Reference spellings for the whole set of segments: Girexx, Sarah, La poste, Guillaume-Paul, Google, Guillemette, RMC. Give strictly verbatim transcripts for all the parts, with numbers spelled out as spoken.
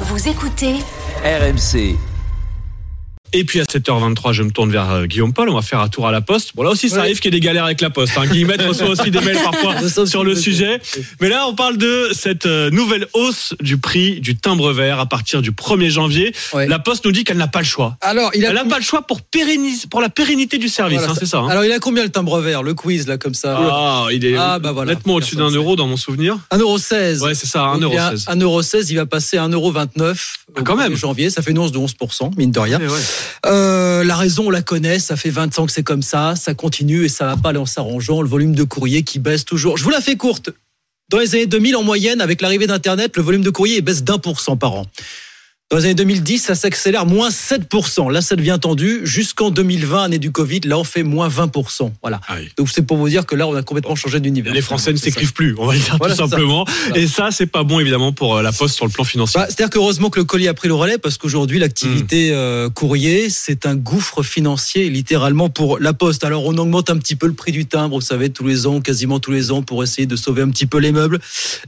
Vous écoutez R M C. Et puis à sept heures vingt-trois, je me tourne vers Guillaume-Paul. On va faire un tour à la poste. Bon, là aussi, ça ouais. arrive qu'il y ait des galères avec la poste. Hein. Guillemette reçoit aussi des mails parfois sur le sujet. Mais là, on parle de cette nouvelle hausse du prix du timbre vert à partir du premier janvier. Ouais. La poste nous dit qu'elle n'a pas le choix. Alors, il a Elle n'a com... pas le choix pour, pérennis... pour la pérennité du service. Voilà, hein, ça... c'est ça. Hein. Alors, il a combien le timbre vert? Le quiz, là, comme ça. Ah, il est ah, bah, voilà, nettement au-dessus d'un euro dans mon souvenir. un euro seize. Ouais, c'est ça, un euro seize. un euro seize, il va passer à un euro vingt-neuf ah, quand même. Janvier. Ça fait une hausse de onze pour cent, mine de rien. Ouais, ouais. Euh, la raison, on la connaît, ça fait vingt ans que c'est comme ça, ça continue et ça va pas aller en s'arrangeant, le volume de courrier qui baisse toujours. Je vous la fais courte. Dans les années deux mille, en moyenne, avec l'arrivée d'Internet, le volume de courrier baisse d'un pour cent par an. Dans les années deux mille dix, ça s'accélère, moins sept pour cent. Là, ça devient tendu. Jusqu'en deux mille vingt, année du Covid, là, on fait moins vingt pour cent. Voilà. Ah oui. Donc, c'est pour vous dire que là, on a complètement changé d'univers. Les Français ne s'écrivent plus, on va dire voilà, tout simplement. Ça. Voilà. Et ça, c'est pas bon, évidemment, pour la Poste sur le plan financier. Bah, c'est-à-dire qu'heureusement que le colis a pris le relais, parce qu'aujourd'hui, l'activité mmh. euh, courrier, c'est un gouffre financier, littéralement, pour la Poste. Alors, on augmente un petit peu le prix du timbre, vous savez, tous les ans, quasiment tous les ans, pour essayer de sauver un petit peu les meubles.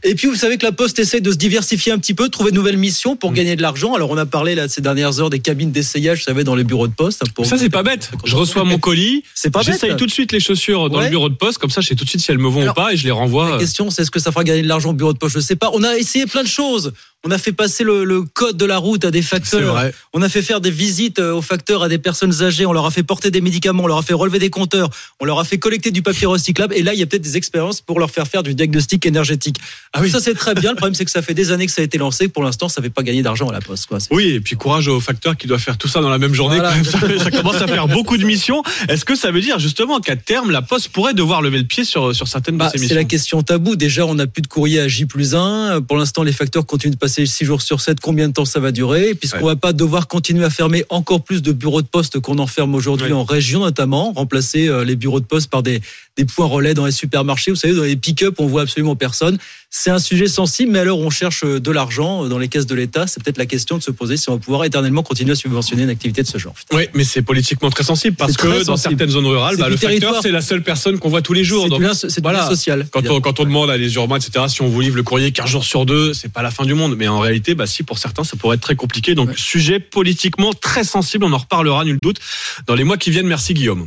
Et puis, vous savez que la Poste essaie de se diversifier un petit peu, trouver de nouvelles missions pour mmh. gagner de l'argent. Alors, on a parlé là, ces dernières heures des cabines d'essayage, vous savez, dans les bureaux de poste. Pour ça, c'est pas bête. Je reçois mon colis, c'est pas j'essaye bête. tout de suite les chaussures dans ouais. le bureau de poste, comme ça, je sais tout de suite si elles me vont Alors, ou pas et je les renvoie. La question, c'est est-ce que ça fera gagner de l'argent au bureau de poste? Je sais pas. On a essayé plein de choses. On a fait passer le, le code de la route à des facteurs. On a fait faire des visites aux facteurs à des personnes âgées. On leur a fait porter des médicaments. On leur a fait relever des compteurs. On leur a fait collecter du papier recyclable. Et là, il y a peut-être des expériences pour leur faire faire du diagnostic énergétique. Ah oui. Ça, c'est très bien. Le problème, c'est que ça fait des années que ça a été lancé. Pour l'instant, ça ne fait pas gagner d'argent à la Poste, quoi. Oui, et puis courage aux facteurs qui doivent faire tout ça dans la même journée. Voilà. Quand même. Ça commence à faire beaucoup de missions. Est-ce que ça veut dire justement qu'à terme, la Poste pourrait devoir lever le pied sur, sur certaines bah, de ces missions? C'est la question taboue. Déjà, on n'a plus de courrier à J plus un. Pour l'instant, les facteurs continuent de passer. C'est six jours sur sept, combien de temps ça va durer? Puisqu'on ne ouais. va pas devoir continuer à fermer encore plus de bureaux de poste qu'on en ferme aujourd'hui ouais. en région notamment, remplacer les bureaux de poste par des, des points relais dans les supermarchés. Vous savez, dans les pick-up, on voit absolument personne. C'est un sujet sensible, mais alors on cherche de l'argent dans les caisses de l'État. C'est peut-être la question de se poser si on va pouvoir éternellement continuer à subventionner une activité de ce genre. Oui, mais c'est politiquement très sensible parce très que sensible. Dans certaines zones rurales, bah, le facteur, c'est la seule personne qu'on voit tous les jours. C'est donc, du lien, c'est voilà. du lien social. Quand on, quand on ouais. demande à les urbains, et cetera, si on vous livre le courrier qu'un jour sur deux, c'est pas la fin du monde. Mais en réalité, bah, si, pour certains, ça pourrait être très compliqué. Donc, ouais. sujet politiquement très sensible. On en reparlera, nul doute, dans les mois qui viennent. Merci, Guillaume.